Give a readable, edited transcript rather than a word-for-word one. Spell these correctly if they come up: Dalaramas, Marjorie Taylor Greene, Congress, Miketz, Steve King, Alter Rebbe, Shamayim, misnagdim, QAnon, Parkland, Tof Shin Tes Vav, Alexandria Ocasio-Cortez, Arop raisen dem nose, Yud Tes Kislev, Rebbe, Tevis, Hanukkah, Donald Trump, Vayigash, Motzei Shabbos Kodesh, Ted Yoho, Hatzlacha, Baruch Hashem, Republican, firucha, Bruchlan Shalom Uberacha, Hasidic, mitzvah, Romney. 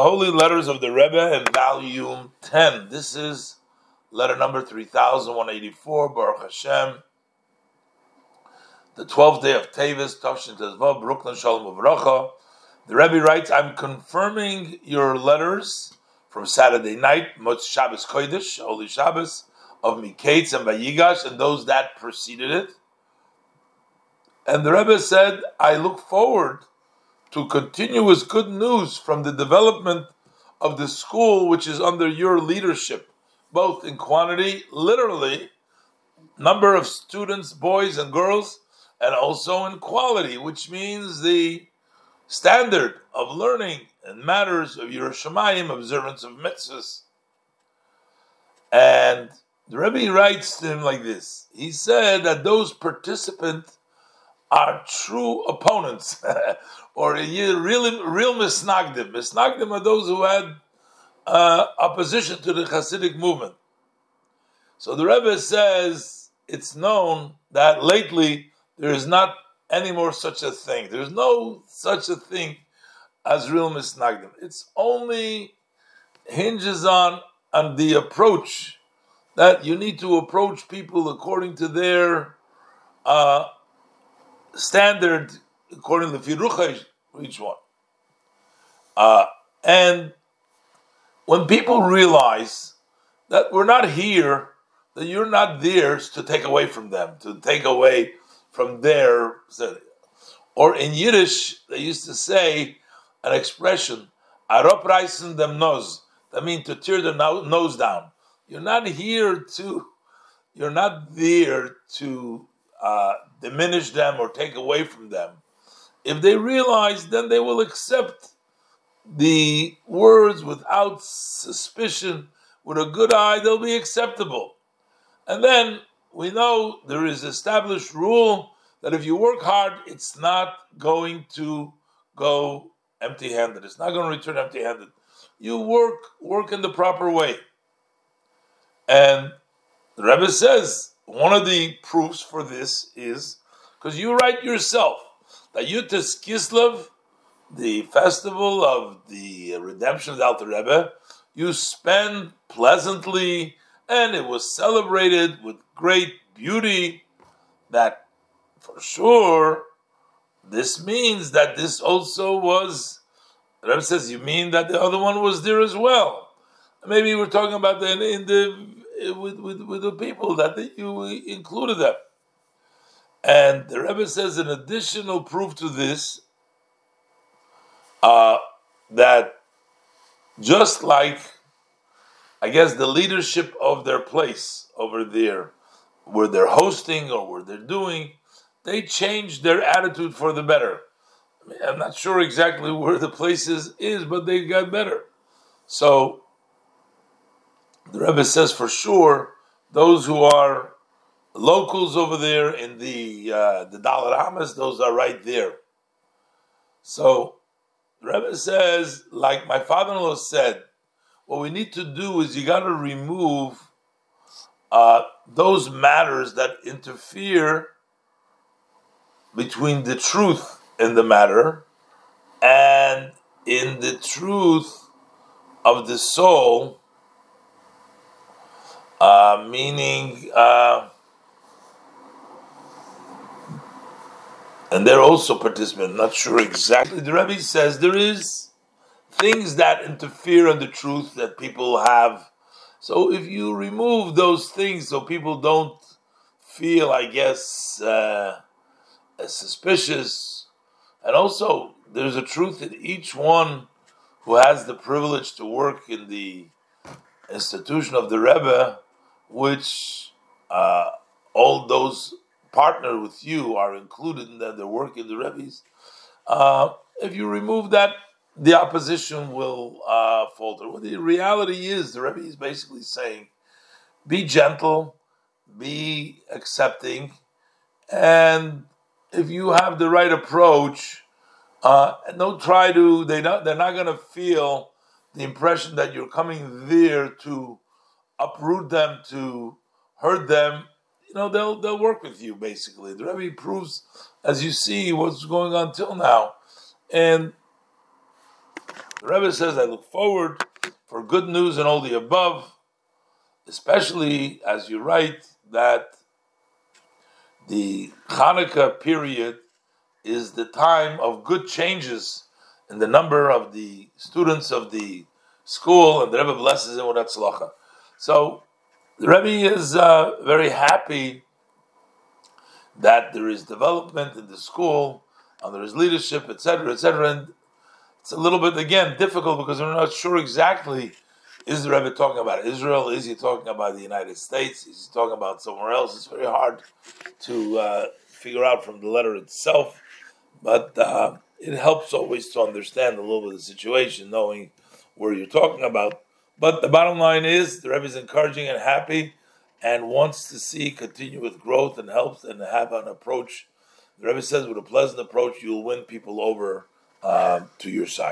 Holy Letters of the Rebbe in Volume 10. This is letter number 3,184, Baruch Hashem. The 12th day of Tevis, Tof Shin Tes Vav, Bruchlan Shalom Uberacha. The Rebbe writes, I'm confirming your letters from Saturday night, Motzei Shabbos Kodesh, Holy Shabbos, of Miketz and Vayigash, and those that preceded it. And the Rebbe said, I look forward to continuous good news from the development of the school which is under your leadership, both in quantity, literally, number of students, boys and girls, and also in quality, which means the standard of learning and matters of your Shamayim, observance of mitzvahs. And the Rebbe writes to him like this. He said that those participants are true opponents, or real misnagdim. Misnagdim are those who had opposition to the Hasidic movement. So the Rebbe says it's known that lately there is not any more such a thing. There's no such a thing as real misnagdim. It's only hinges on the approach, that you need to approach people according to their standard, according to the firucha for each one. And when people realize that we're not here, that you're not theirs to take away from them, to take away from their... Or in Yiddish, they used to say an expression, Arop raisen dem nose. That means to tear the nose down. You're not here to... You're not there to... diminish them or take away from them. If they realize, then they will accept the words without suspicion, with a good eye, they'll be acceptable. And then we know there is established rule that if you work hard, it's not going to go empty-handed. It's not going to return empty-handed. You work in the proper way. And the Rebbe says, one of the proofs for this is because you write yourself that Yud Tes Kislev, the festival of the redemption of the Alter Rebbe, you spend pleasantly, and it was celebrated with great beauty. That for sure, this means that this also was, the Rebbe says, you mean that the other one was there as well. Maybe we're talking about the in the with the people that you included them. And the Rebbe says an additional proof to this, that just like, I guess, the leadership of their place over there, where they're hosting or where they're doing, they change their attitude for the better. I mean, I'm not sure exactly where the place is, but they got better. So, the Rebbe says for sure, those who are locals over there in the Dalaramas, those are right there. So the Rebbe says, like my father-in-law said, what we need to do is you got to remove those matters that interfere between the truth in the matter and in the truth of the soul. Meaning, and they're also participants, not sure exactly. The Rebbe says there is things that interfere in the truth that people have. So if you remove those things so people don't feel, I guess, suspicious, and also there's a truth in each one who has the privilege to work in the institution of the Rebbe, which all those partnered with you are included in that they're working the Rebbe's. If you remove that, the opposition will falter. Well, the reality is, the Rebbe is basically saying, be gentle, be accepting, and if you have the right approach, don't try to. They're not going to feel the impression that you're coming there to uproot them, to hurt them. You know, they'll work with you, basically. The Rebbe proves, as you see, what's going on till now. And Rebbe says, I look forward for good news and all the above, especially as you write that the Hanukkah period is the time of good changes in the number of the students of the school, and the Rebbe blesses him with Hatzlacha. So the Rebbe is very happy that there is development in the school, and there is leadership, etc., etc. And it's a little bit, again, difficult because we're not sure exactly, is the Rebbe talking about Israel? Is he talking about the United States? Is he talking about somewhere else? It's very hard to figure out from the letter itself, but it helps always to understand a little bit of the situation, knowing where you're talking about. But the bottom line is, the Rebbe is encouraging and happy and wants to see continuous growth and helps and have an approach. The Rebbe says, with a pleasant approach, you'll win people over to your side.